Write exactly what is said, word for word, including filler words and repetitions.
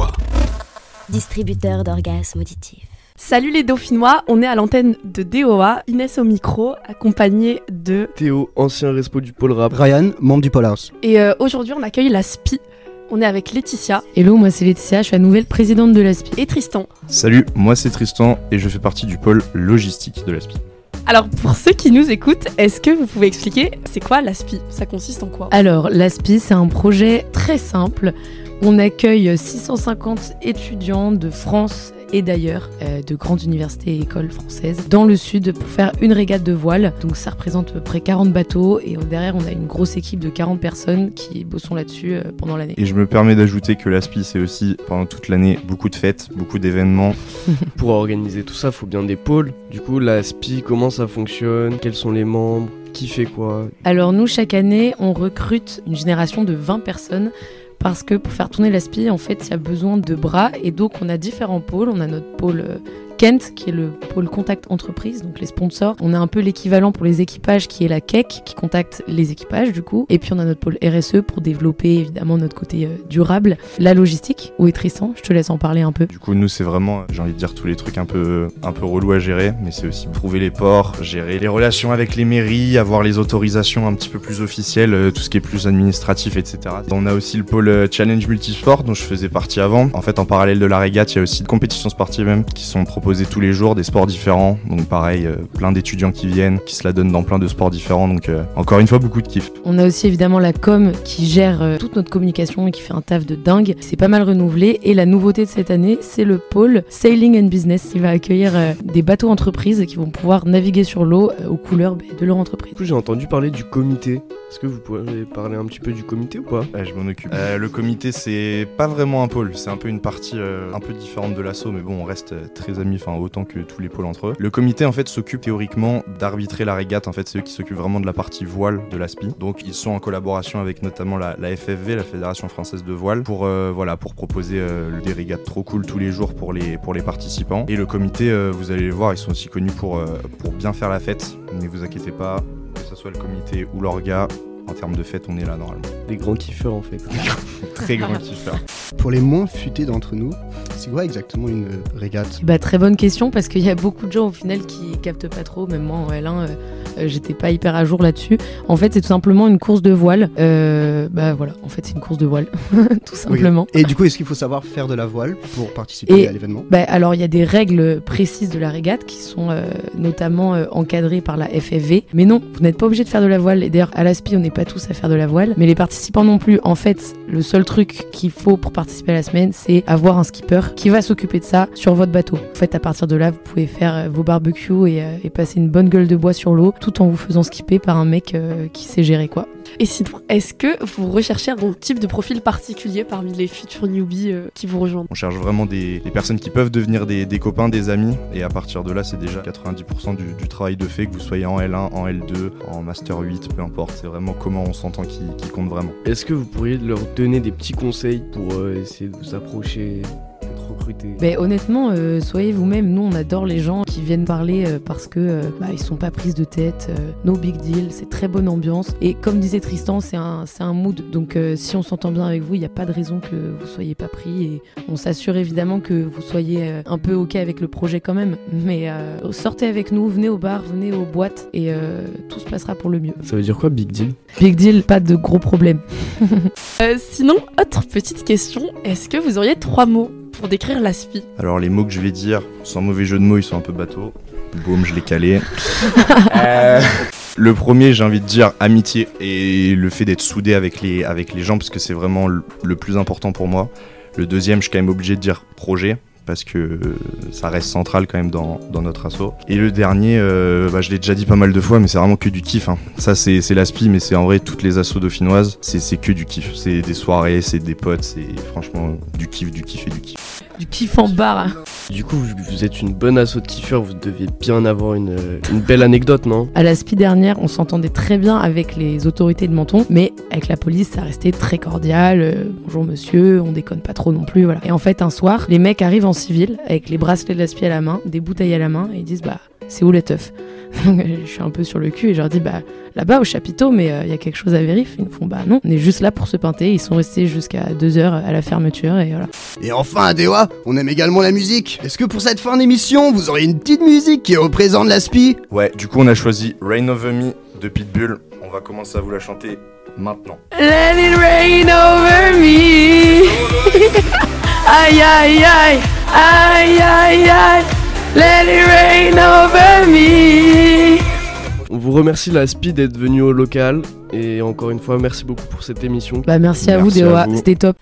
D O A. Distributeur d'orgasmes auditifs. Salut les Dauphinois, on est à l'antenne de D O A, Inès au micro, accompagnée de... Théo, ancien respo du pôle rap. Ryan, membre du pôle house. Et euh, aujourd'hui on accueille la S P I. On est avec Laetitia. Hello, moi c'est Laetitia, je suis la nouvelle présidente de la S P I. Et Tristan. Salut, moi c'est Tristan et je fais partie du pôle logistique de la S P I. Alors pour ceux qui nous écoutent, est-ce que vous pouvez expliquer c'est quoi la S P I ? Ça consiste en quoi ? Alors la S P I c'est un projet très simple. On accueille six cent cinquante étudiants de France et d'ailleurs, euh, de grandes universités et écoles françaises, dans le sud pour faire une régate de voile. Donc ça représente à peu près quarante bateaux et derrière on a une grosse équipe de quarante personnes qui bossent là-dessus euh, pendant l'année. Et je me permets d'ajouter que l'A S P I c'est aussi pendant toute l'année beaucoup de fêtes, beaucoup d'événements. Pour organiser tout ça, il faut bien des pôles. Du coup, l'A S P I, comment ça fonctionne ? Quels sont les membres ? Qui fait quoi ? Alors nous, chaque année, on recrute une génération de vingt personnes. Parce que pour faire tourner la S P I, en fait, il y a besoin de bras. Et donc, on a différents pôles. On a notre pôle Kent, qui est le pôle contact entreprise, donc les sponsors. On a un peu l'équivalent pour les équipages, qui est la K E C, qui contacte les équipages, du coup. Et puis, on a notre pôle R S E pour développer, évidemment, notre côté durable. La logistique, où est Tristan ? Je te laisse en parler un peu. Du coup, nous, c'est vraiment, j'ai envie de dire, tous les trucs un peu, un peu relous à gérer. Mais c'est aussi trouver les ports, gérer les relations avec les mairies, avoir les autorisations un petit peu plus officielles, tout ce qui est plus administratif, et cetera. On a aussi le pôle Challenge multisport dont je faisais partie avant. En fait, en parallèle de la régate, il y a aussi des compétitions sportives même qui sont proposées tous les jours, des sports différents. Donc pareil, euh, plein d'étudiants qui viennent, qui se la donnent dans plein de sports différents. Donc euh, encore une fois, beaucoup de kiff. On a aussi évidemment la com qui gère euh, toute notre communication et qui fait un taf de dingue. C'est pas mal renouvelé et la nouveauté de cette année, c'est le pôle Sailing and Business qui va accueillir euh, des bateaux entreprises qui vont pouvoir naviguer sur l'eau euh, aux couleurs de leur entreprise. Du coup, j'ai entendu parler du comité. Est-ce que vous pouvez parler un petit peu du comité ou pas ? Ah, je m'en occupe. Euh, le comité, c'est pas vraiment un pôle, c'est un peu une partie euh, un peu différente de l'asso, mais bon, on reste très amis, enfin autant que tous les pôles entre eux. Le comité, en fait, s'occupe théoriquement d'arbitrer la régate. En fait, c'est eux qui s'occupent vraiment de la partie voile de l'A S P I. Donc, ils sont en collaboration avec notamment la, la F F V, la Fédération Française de Voile, pour euh, voilà, pour proposer euh, des régates trop cool tous les jours pour les pour les participants. Et le comité, euh, vous allez les voir, ils sont aussi connus pour euh, pour bien faire la fête. Ne vous inquiétez pas. Que ce soit le comité ou l'orga, en termes de fête, on est là normalement. Des grands kiffeurs en fait. Très grands kiffeurs. Pour les moins futés d'entre nous, c'est quoi exactement une euh, régate ? Bah, très bonne question parce qu'il y a beaucoup de gens au final qui captent pas trop, même moi en L un, euh, j'étais pas hyper à jour là-dessus. En fait, c'est tout simplement une course de voile. Euh, bah voilà, en fait, c'est une course de voile, tout simplement. Okay. Et du coup, est-ce qu'il faut savoir faire de la voile pour participer Et, à l'événement ? Bah, alors, il y a des règles précises de la régate qui sont euh, notamment euh, encadrées par la F F V. Mais non, vous n'êtes pas obligé de faire de la voile. Et d'ailleurs, à l'A S P I, on n'est pas tous à faire de la voile, mais les participants non plus. En fait, le seul truc qu'il faut pour participer à la semaine, c'est avoir un skipper qui va s'occuper de ça sur votre bateau. En fait, à partir de là, vous pouvez faire vos barbecues et, euh, et passer une bonne gueule de bois sur l'eau, tout en vous faisant skipper par un mec euh, qui sait gérer quoi. Et sinon, est-ce que vous recherchez un type de profil particulier parmi les futurs newbies euh, qui vous rejoignent ? On cherche vraiment des, des personnes qui peuvent devenir des, des copains, des amis, et à partir de là, c'est déjà quatre-vingt-dix pour cent du, du travail de fait, que vous soyez en L un, en L deux, en Master huit, peu importe, c'est vraiment comment on s'entend qui, qui compte vraiment. Est-ce que vous pourriez leur donner des petits conseils pour euh, essayer de vous approcher, d'être recruté ? Ben, honnêtement, euh, soyez vous-même. Nous, on adore les gens qui viennent parler euh, parce que euh, bah, ils sont pas prises de tête. Euh, no big deal, c'est très bonne ambiance. Et comme disait Tristan, c'est un, c'est un mood. Donc, euh, si on s'entend bien avec vous, il n'y a pas de raison que vous soyez pas pris. Et on s'assure évidemment que vous soyez euh, un peu OK avec le projet quand même. Mais euh, sortez avec nous, venez au bar, venez aux boîtes et euh, tout se passera pour le mieux. Ça veut dire quoi, big deal ? Big deal, pas de gros problèmes. euh, sinon, autre petite question, est-ce que vous auriez trois mots pour décrire la S P I ? Alors les mots que je vais dire, sans mauvais jeu de mots, ils sont un peu bateaux. Boum, je l'ai calé. euh... Le premier, j'ai envie de dire amitié et le fait d'être soudé avec les, avec les gens parce que c'est vraiment le, le plus important pour moi. Le deuxième, je suis quand même obligé de dire projet parce que euh, ça reste central quand même dans, dans notre asso. Et le dernier, euh, bah, je l'ai déjà dit pas mal de fois, mais c'est vraiment que du kiff. Hein. Ça, c'est, c'est la S P I, mais c'est en vrai toutes les assos dauphinoises, c'est, c'est que du kiff. C'est des soirées, c'est des potes, c'est franchement du kiff, du kiff et du kiff. Du kiff en barre. Du coup, vous êtes une bonne asso de kiffeurs, vous deviez bien avoir une, une belle anecdote, non ? À la S P I dernière, on s'entendait très bien avec les autorités de Menton, mais avec la police, ça restait très cordial. Euh, bonjour monsieur, on déconne pas trop non plus, voilà. Et en fait, un soir, les mecs arrivent en civil, avec les bracelets de la S P I à la main, des bouteilles à la main, et ils disent bah, c'est où les teufs ? Je suis un peu sur le cul et je leur dis bah là-bas au chapiteau, mais il euh, y a quelque chose à vérifier. Ils nous font bah non, on est juste là pour se pinter. Ils sont restés jusqu'à deux heures à la fermeture et voilà. Et enfin à D O A, on aime également la musique. Est-ce que pour cette fin d'émission, vous auriez une petite musique qui représente la S P I ? Ouais, du coup on a choisi Rain Over Me de Pitbull. On va commencer à vous la chanter maintenant. Let it rain over me. Aïe aïe aïe aïe aïe aïe. Let it rain over me. On vous remercie la S P I d'être venu au local et encore une fois merci beaucoup pour cette émission. Bah merci à merci vous D O A, c'était top.